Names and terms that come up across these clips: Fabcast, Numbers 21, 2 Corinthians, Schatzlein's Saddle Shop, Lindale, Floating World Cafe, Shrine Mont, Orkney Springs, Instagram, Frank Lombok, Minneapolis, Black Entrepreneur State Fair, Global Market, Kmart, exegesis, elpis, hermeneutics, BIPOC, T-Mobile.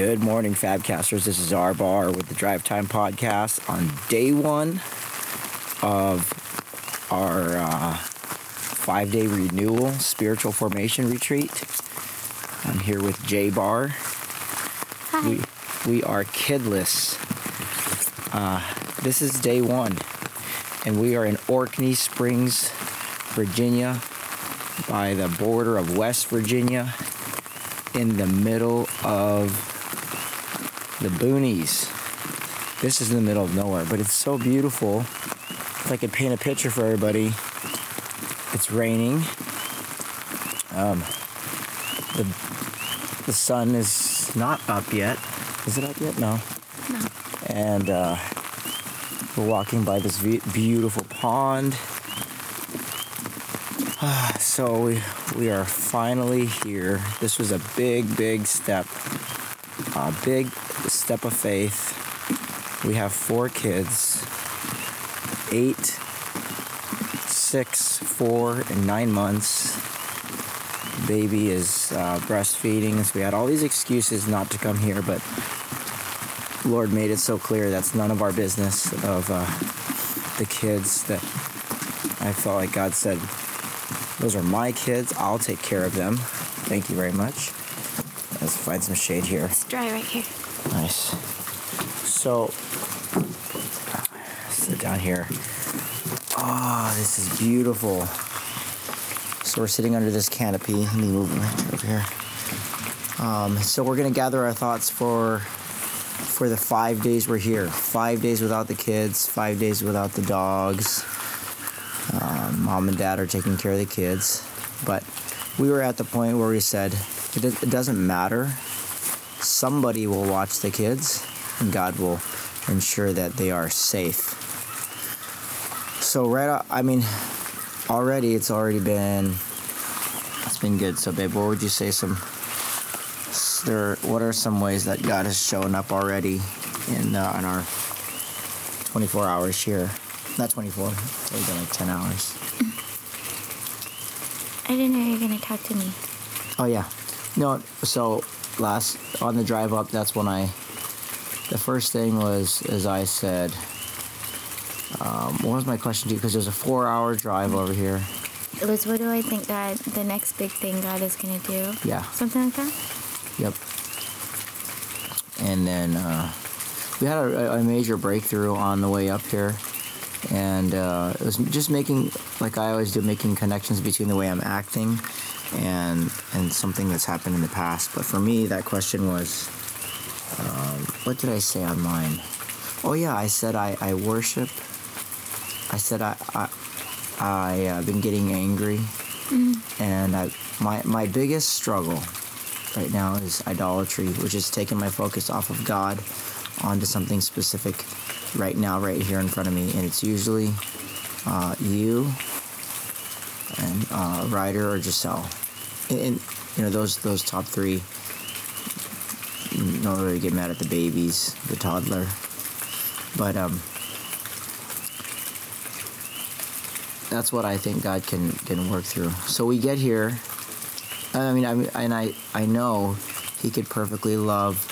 Good morning, Fabcasters. This is our bar with the Drive Time Podcast on day one of our 5-day renewal spiritual formation retreat. I'm here with J Bar. Hi. We are kidless. This is day one, and we are in Orkney Springs, Virginia, by the border of West Virginia, in the middle of the boonies. This is in the middle of nowhere, but it's so beautiful. If I could paint a picture for everybody, it's raining. The sun is not up yet. Is it up yet? No. And we're walking by this beautiful pond. So we are finally here. This was a big step. A big step of faith. We have 4 kids. 8, 6, 4, and 9 months. Baby is breastfeeding. So we had all these excuses not to come here, but Lord made it so clear that's none of our business of the kids. That I felt like God said, those are my kids. I'll take care of them. Thank you very much. Let's find some shade here. It's dry right here. Nice. So, sit down here. Oh, this is beautiful. So we're sitting under this canopy. Let me move it over here. So we're going to gather our thoughts for the 5 days we're here. 5 days without the kids. 5 days without the dogs. Mom and dad are taking care of the kids, but we were at the point where we said, it doesn't matter. Somebody will watch the kids, and God will ensure that they are safe. So it's been good. So babe, what would you say what are some ways that God has shown up already in our 24 hours here? Not 24. It's only been like 10 hours. I didn't know you were going to talk to me. Oh, yeah. No, so on the drive up, that's when the first thing was, as I said, what was my question to you? Because there's a 4-hour drive over here. It was, what do I think the next big thing God is going to do? Yeah. Something like that? Yep. And then we had a major breakthrough on the way up here. And it was just making, like I always do, making connections between the way I'm acting and something that's happened in the past. But for me, that question was, what did I say on mine? Oh, yeah, I said I worship. I said I've been getting angry. Mm-hmm. And my biggest struggle right now is idolatry, which is taking my focus off of God onto something specific right now, right here in front of me. And it's usually you and Ryder or Giselle. And you know, those top three. Don't really get mad at the babies, the toddler. But that's what I think God can work through. So we get here. I know He could perfectly love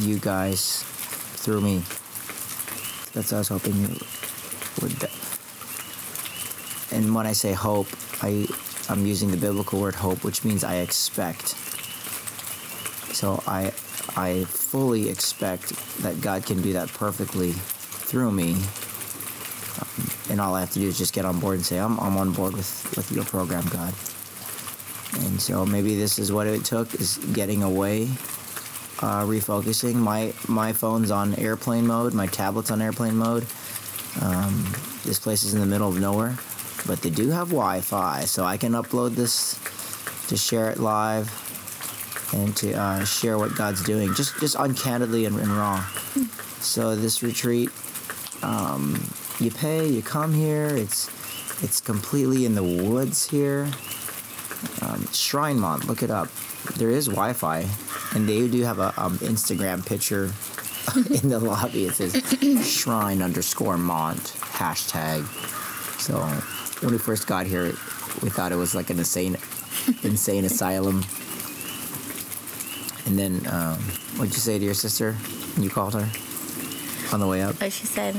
you guys through me. That's what I was hoping you would. And when I say hope, I'm using the biblical word hope, which means I expect. So I fully expect that God can do that perfectly through me. And all I have to do is just get on board and say, I'm on board with your program, God. And so maybe this is what it took, is getting away. Refocusing. My phone's on airplane mode. My tablet's on airplane mode. This place is in the middle of nowhere, but they do have Wi-Fi, so I can upload this to share it live and to share what God's doing, just uncandidly and raw. So this retreat, you pay, you come here. It's completely in the woods here. Shrine Mont, look it up. There is Wi-Fi. And they do have a Instagram picture in the lobby. It says Shrine_Mont #. So when we first got here, we thought it was like an insane asylum. And then, what did you say to your sister when you called her on the way up? Oh, she said,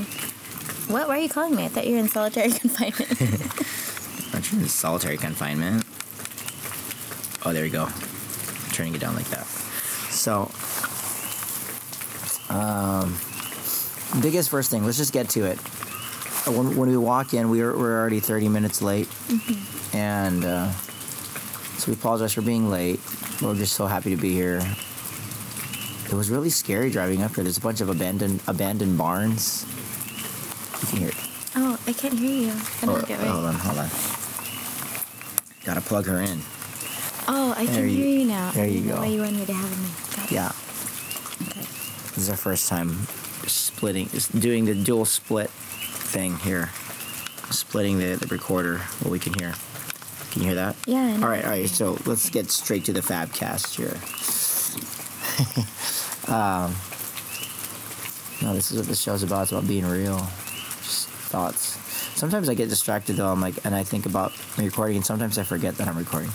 "What? Why are you calling me? I thought you were in solitary confinement." Aren't you in solitary confinement? Oh, there we go. I'm turning it down like that. So, biggest first thing. Let's just get to it. When we walk in, we're already 30 minutes late. Mm-hmm. And so we apologize for being late. We're just so happy to be here. It was really scary driving up here. There's a bunch of abandoned barns. You can hear it. Oh, I can't hear you. Hold on. Gotta plug her in. Oh, I can hear you now. There you go. Why you wanted me to have me? Got yeah. It. Okay. This is our first time doing the dual split thing here. Splitting the recorder, what we can hear. Can you hear that? Yeah. All right. So let's get straight to the Fabcast here. No, this is what this show's about. It's about being real. Just thoughts. Sometimes I get distracted though. I'm like, and I think about recording, and sometimes I forget that I'm recording.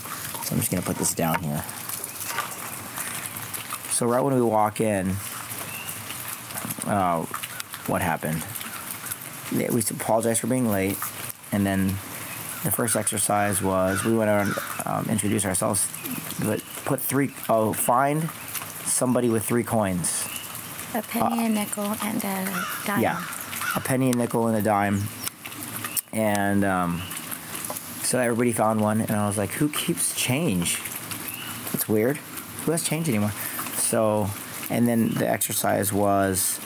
So I'm just gonna put this down here. So right when we walk in, what happened? We apologized for being late, and then the first exercise was we went around introduce ourselves, but find somebody with 3 coins. A penny, a nickel, and a dime. Yeah, a penny, a nickel, and a dime. And so everybody found one, and I was like, who keeps change? It's weird. Who has change anymore? So, and then the exercise was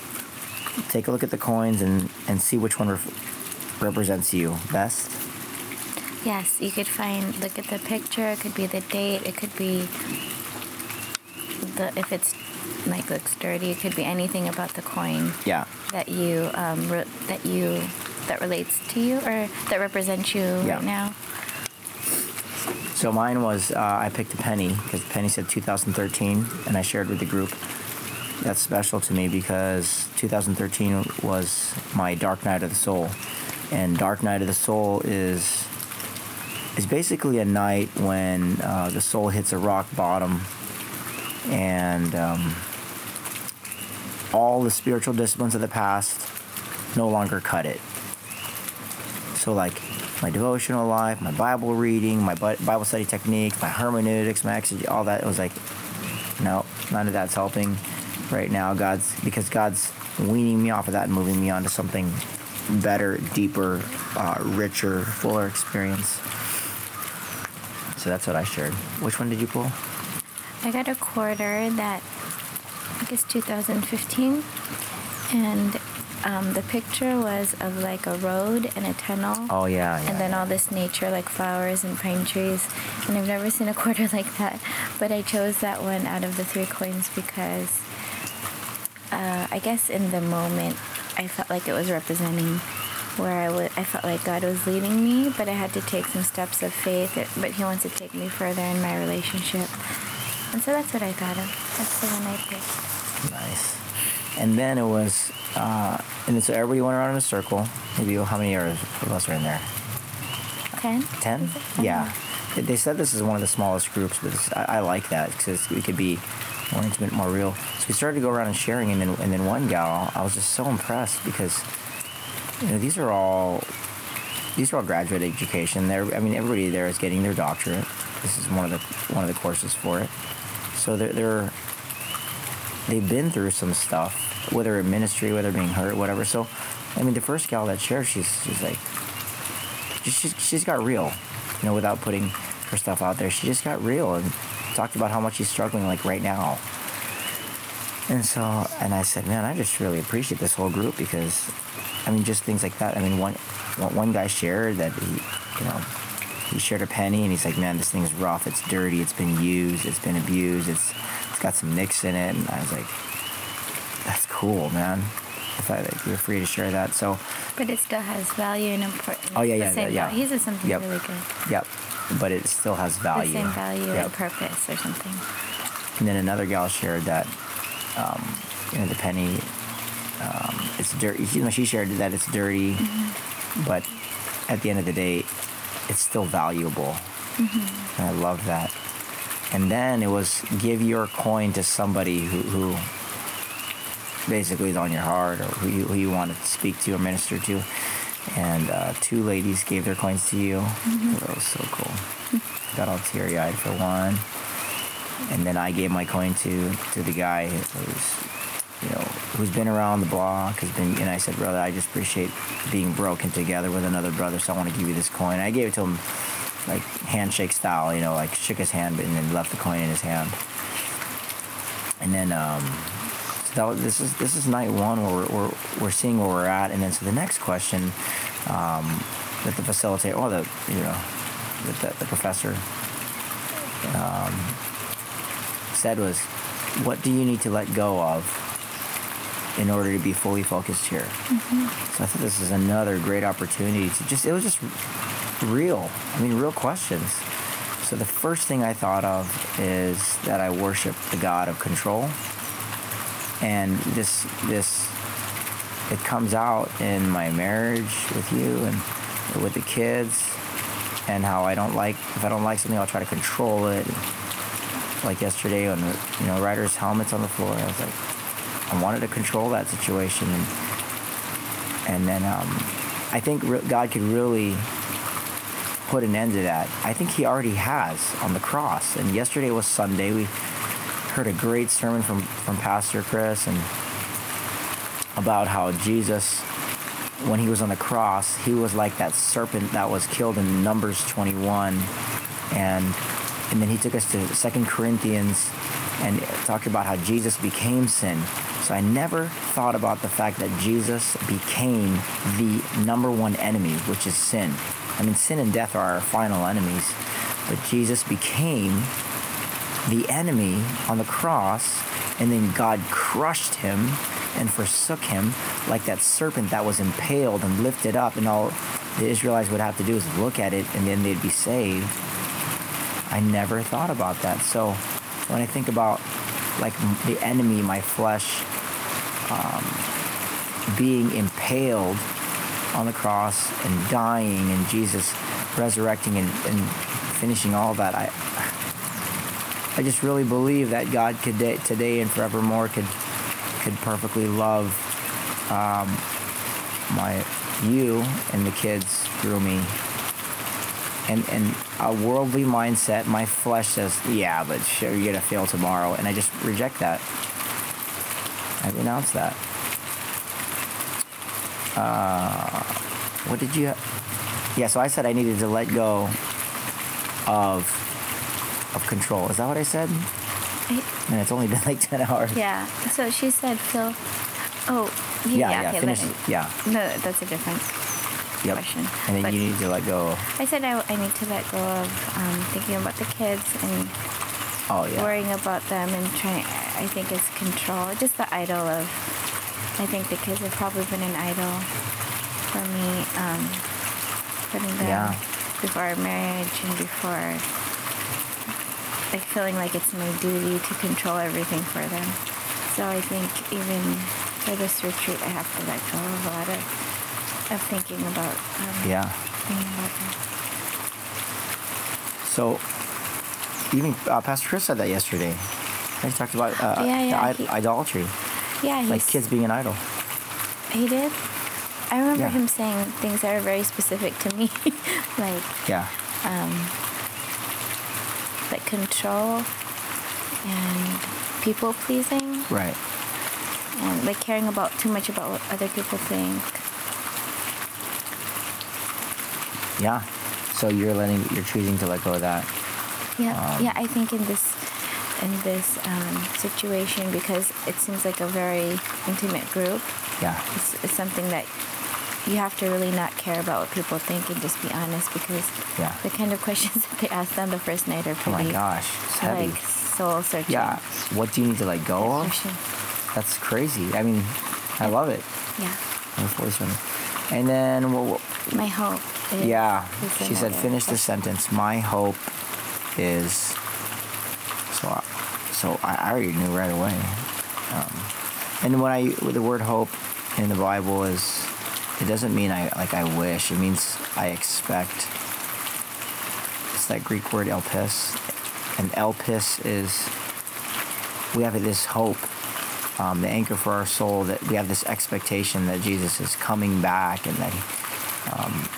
take a look at the coins and see which one represents you best. Yes, you could look at the picture. It could be the date. It could be if it's like looks dirty. It could be anything about the coin. Yeah. That you that relates to you or that represents you right now. So mine was I picked a penny because the penny said 2013, and I shared with the group. That's special to me because 2013 was my Dark Night of the Soul, and Dark Night of the Soul is basically a night when the soul hits a rock bottom, and all the spiritual disciplines of the past no longer cut it. So like my devotional life, my Bible reading, my Bible study techniques, my hermeneutics, my exegesis, all that, it was like, no, none of that's helping right now. God's weaning me off of that and moving me on to something better, deeper, richer, fuller experience. So that's what I shared. Which one did you pull? I got a quarter that, I guess 2015, and the picture was of like a road and a tunnel. Oh, yeah. And then all this nature, like flowers and pine trees. And I've never seen a quarter like that. But I chose that one out of the 3 coins because I guess in the moment I felt like it was representing where I felt like God was leading me, but I had to take some steps of faith. But He wants to take me further in my relationship. And so that's what I thought of. That's the one I picked. Nice. And then it was, and so everybody went around in a circle. Maybe how many of us are in there? 10. 10? Yeah. They said this is one of the smallest groups, but I like that because we could be more intimate, more real. So we started to go around and sharing, and then one gal, I was just so impressed because, you know, these are all graduate education. Everybody there is getting their doctorate. This is one of the courses for it. So they've been through some stuff, whether in ministry, whether being hurt, whatever. So, the first gal that shared, she's like, she's got real, without putting her stuff out there. She just got real and talked about how much she's struggling, like right now. And so, I said, man, I just really appreciate this whole group because, just things like that. One guy shared that he shared a penny, and he's like, man, this thing's rough. It's dirty. It's been used. It's been abused. It's got some nicks in it. And I was like, that's cool, man. I thought that you were free to share that. So, but it still has value and importance. Oh, yeah. He said something really good. Yep. But it still has value. The same value and purpose or something. And then another gal shared that, the penny, it's dirty. She shared that it's dirty, mm-hmm. but at the end of the day, it's still valuable. Mm-hmm. And I love that. And then it was give your coin to somebody who basically is on your heart or who you want to speak to or minister to. And two ladies gave their coins to you. Mm-hmm. That was so cool. Mm-hmm. Got all teary-eyed for one. And then I gave my coin to the guy who's been around the block, and I said, brother, I just appreciate being broken together with another brother, so I want to give you this coin. I gave it to him, like, handshake style, like, shook his hand, and then left the coin in his hand. And then, so that was, this is night one where we're seeing where we're at, and then so the next question that the facilitator, or the professor said was, what do you need to let go of in order to be fully focused here? Mm-hmm. So I thought this is another great opportunity to just, it was just real. I mean, real questions. So the first thing I thought of is that I worship the God of control. And this it comes out in my marriage with you and with the kids, and how if I don't like something, I'll try to control it. Like yesterday on the, riders' helmets on the floor, I was like, I wanted to control that situation. And then I think God could really put an end to that. I think he already has on the cross. And yesterday was Sunday. We heard a great sermon from Pastor Chris and about how Jesus, when he was on the cross, he was like that serpent that was killed in Numbers 21. And then he took us to 2 Corinthians and talked about how Jesus became sin. So I never thought about the fact that Jesus became the number one enemy, which is sin. I mean, sin and death are our final enemies, but Jesus became the enemy on the cross, and then God crushed him and forsook him like that serpent that was impaled and lifted up, and all the Israelites would have to do is look at it, and then they'd be saved. I never thought about that. So when I think about, like, the enemy, my flesh, being impaled on the cross and dying and Jesus resurrecting and finishing all that, I just really believe that God could today and forevermore could perfectly love you and the kids through me. And a worldly mindset, my flesh says, yeah, but sure, you're going to fail tomorrow. And I just reject that. I renounce that. What did you... Yeah, so I said I needed to let go of control. Is that what I said? And it's only been like 10 hours. Yeah, so she said, Phil... Oh, yeah, okay, finish. Yeah. No, that's a difference. Yep. Question. And then but you need to let go. I said I need to let go of thinking about the kids and worrying about them and trying. I think it's control, just the idol of. I think the kids have probably been an idol for me, putting them before our marriage and before, like, feeling like it's my duty to control everything for them. So I think even for this retreat, I have to let go of a lot of thinking about thinking about that. So even Pastor Chris said that yesterday. He talked about idolatry. Yeah, like kids being an idol. He did. I remember him saying things that are very specific to me, like control and people pleasing, right? And like caring about too much about what other people think. Yeah, so you're choosing to let go of that. Yeah, I think in this situation, because it seems like a very intimate group. Yeah, it's something that you have to really not care about what people think and just be honest, because the kind of questions that they asked on the first night are pretty. Oh my gosh, it's heavy. Like soul searching. Yeah, what do you need to let go of? That's crazy. I mean, I love it. Yeah. And then my hope. She said, finish the sentence. My hope is... So I already knew right away. And when the word hope in the Bible is... It doesn't mean I wish. It means I expect. It's that Greek word elpis. And elpis is, we have this hope, the anchor for our soul, that we have this expectation that Jesus is coming back, and that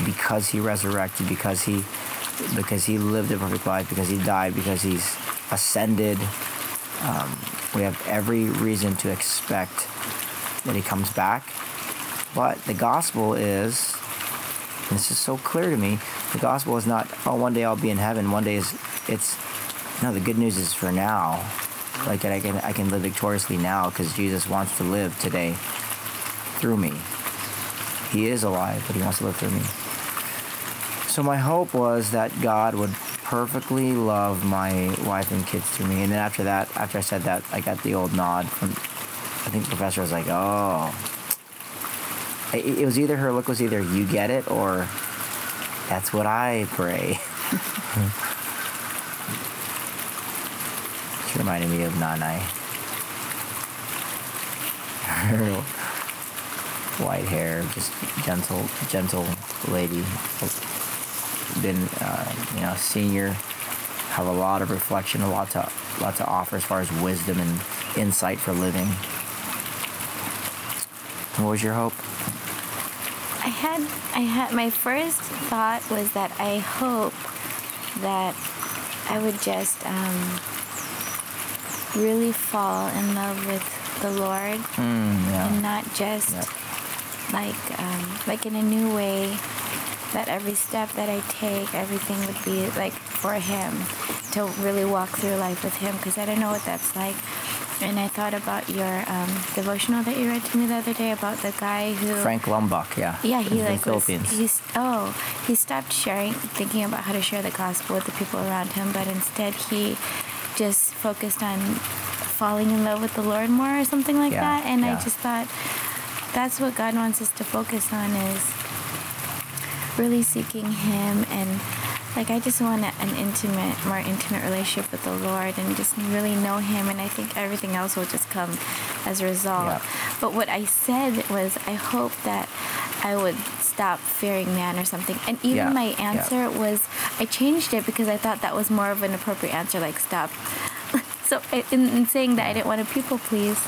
because he resurrected, because he lived a perfect life, because he died, because he's ascended, we have every reason to expect that he comes back. But the gospel is, and this is so clear to me, the gospel is not, oh, one day I'll be in heaven, one day it's, no, the good news is for now. Like that I can live victoriously now, because Jesus wants to live today through me. He is alive, but he wants to live through me. So my hope was that God would perfectly love my wife and kids through me. And then after that, after I said that, I got the old nod from, I think the professor was like, oh. It was either, her look was either, you get it, or that's what I pray. She reminded me of Nanai. Her white hair, just gentle lady. Been, senior, have a lot of reflection, a lot to offer as far as wisdom and insight for living. What was your hope? I had my first thought was that I hope that I would just really fall in love with the Lord, yeah. And not just like in a new way, that every step that I take, everything would be like for him, to really walk through life with him, because I don't know what that's like. And I thought about your devotional that you read to me the other day about the guy who... Frank Lombok, yeah. Yeah, he like was... He stopped thinking about how to share the gospel with the people around him, but instead he just focused on falling in love with the Lord more or something like that. And I just thought that's what God wants us to focus on, is really seeking him. And like, I just want an more intimate relationship with the Lord, and just really know him, and I think everything else will just come as a result. Yeah. But what I said was, I hope that I would stop fearing man or something. And even my answer was, I changed it because I thought that was more of an appropriate answer, like stop. So in saying that I didn't want to people please,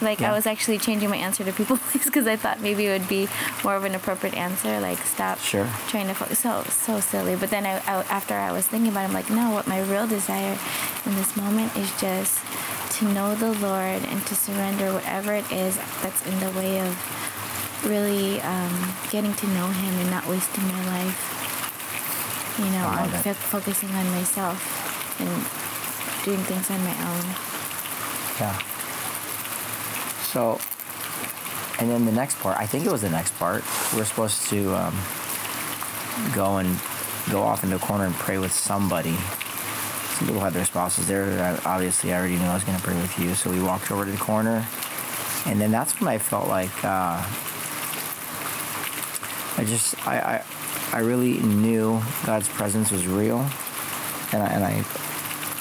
I was actually changing my answer to people please, because I thought maybe it would be more of an appropriate answer, like stop trying to focus. So silly. But then I, after I was thinking about it, I'm like, no, what my real desire in this moment is just to know the Lord and to surrender whatever it is that's in the way of really getting to know him and not wasting my life, on focusing on myself and doing things on my own. Yeah. So, and then the next part, I think it was the next part, we were supposed to go off into a corner and pray with somebody. Some people had their spouses there. Obviously, I already knew I was going to pray with you, so we walked over to the corner. And then that's when I felt like, I really knew God's presence was real, and I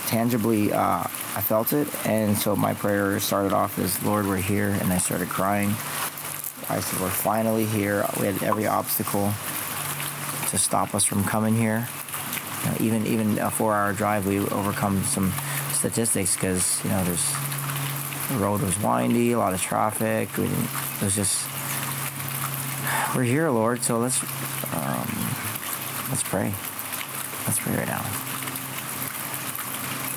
tangibly, I felt it. And so my prayer started off as, Lord, we're here, and I started crying. I said, we're finally here. We had every obstacle to stop us from coming here. Even a 4-hour drive, we overcome some statistics, because there's, the road was windy, a lot of traffic. We're here, Lord. So let's pray. Let's pray right now.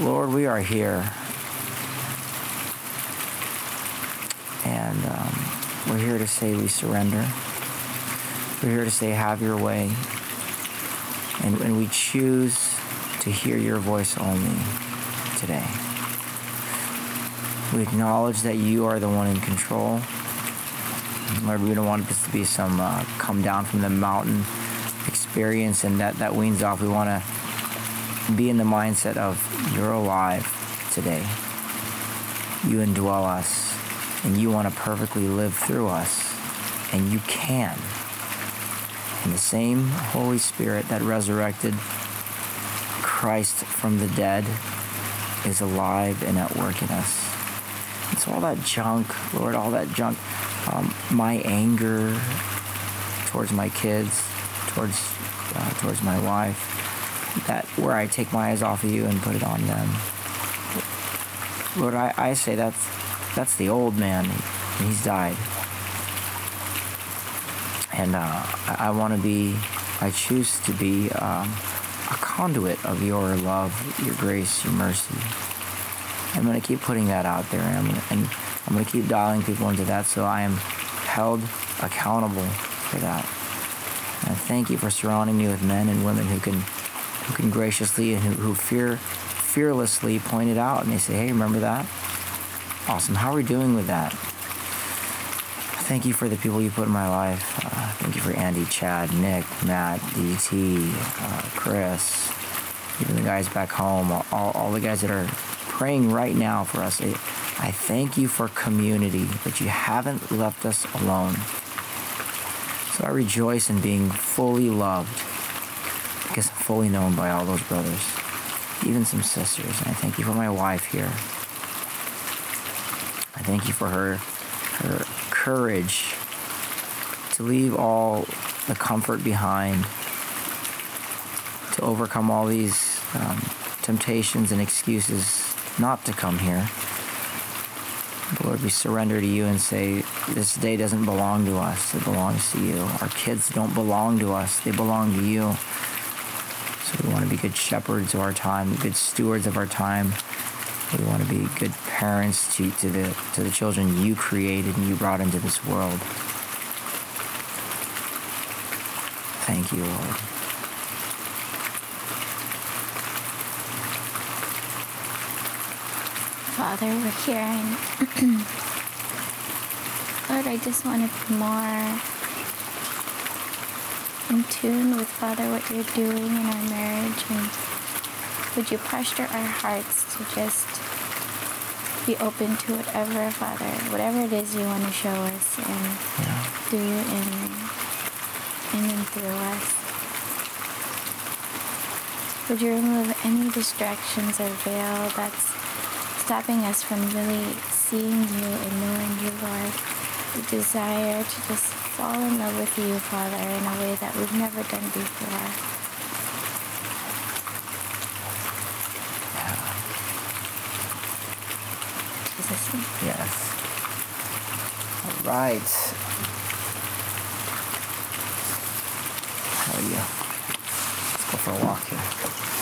Lord, we are here, and we're here to say we surrender. We're here to say, have your way, and we choose to hear your voice only today. We acknowledge that you are the one in control. Lord, we don't want this to be some come down from the mountain experience, and that weans off. We want to be in the mindset of, you're alive today. You indwell us, and you want to perfectly live through us, and you can. And the same Holy Spirit that resurrected Christ from the dead is alive and at work in us. And so all that junk, Lord, my anger towards my kids, towards my wife, that where I take my eyes off of you and put it on them. Lord, I say that's the old man, and he's died. And I want to be, I choose to be a conduit of your love, your grace, your mercy. I'm going to keep putting that out there, and I'm going to keep dialing people into that, so I am held accountable for that. And I thank you for surrounding me with men and women who can graciously and who fearlessly point it out, and they say, hey, remember that? Awesome. How are we doing with that? Thank you for the people you put in my life. Thank you for Andy, Chad, Nick, Matt, DT, Chris, even the guys back home, all the guys that are praying right now for us. I thank you for community, that you haven't left us alone. So I rejoice in being fully loved, because I'm fully known by all those brothers, even some sisters. And I thank you for my wife here. I thank you for her courage to leave all the comfort behind, to overcome all these temptations and excuses not to come here. Lord, we surrender to you and say, this day doesn't belong to us. It belongs to you. Our kids don't belong to us. They belong to you. So we want to be good shepherds of our time, good stewards of our time. We want to be good parents to the children you created and you brought into this world. Thank you, Lord. Father, we're here, and Lord, I just want to be more in tune with, Father, what you're doing in our marriage, and would you posture our hearts to just be open to whatever, Father, whatever it is you want to show us and do in and through us. Would you remove any distractions or veil that's stopping us from really seeing you and knowing you, Lord? We desire to just fall in love with you, Father, in a way that we've never done before. Yes. All right. How are you? Let's go for a walk here.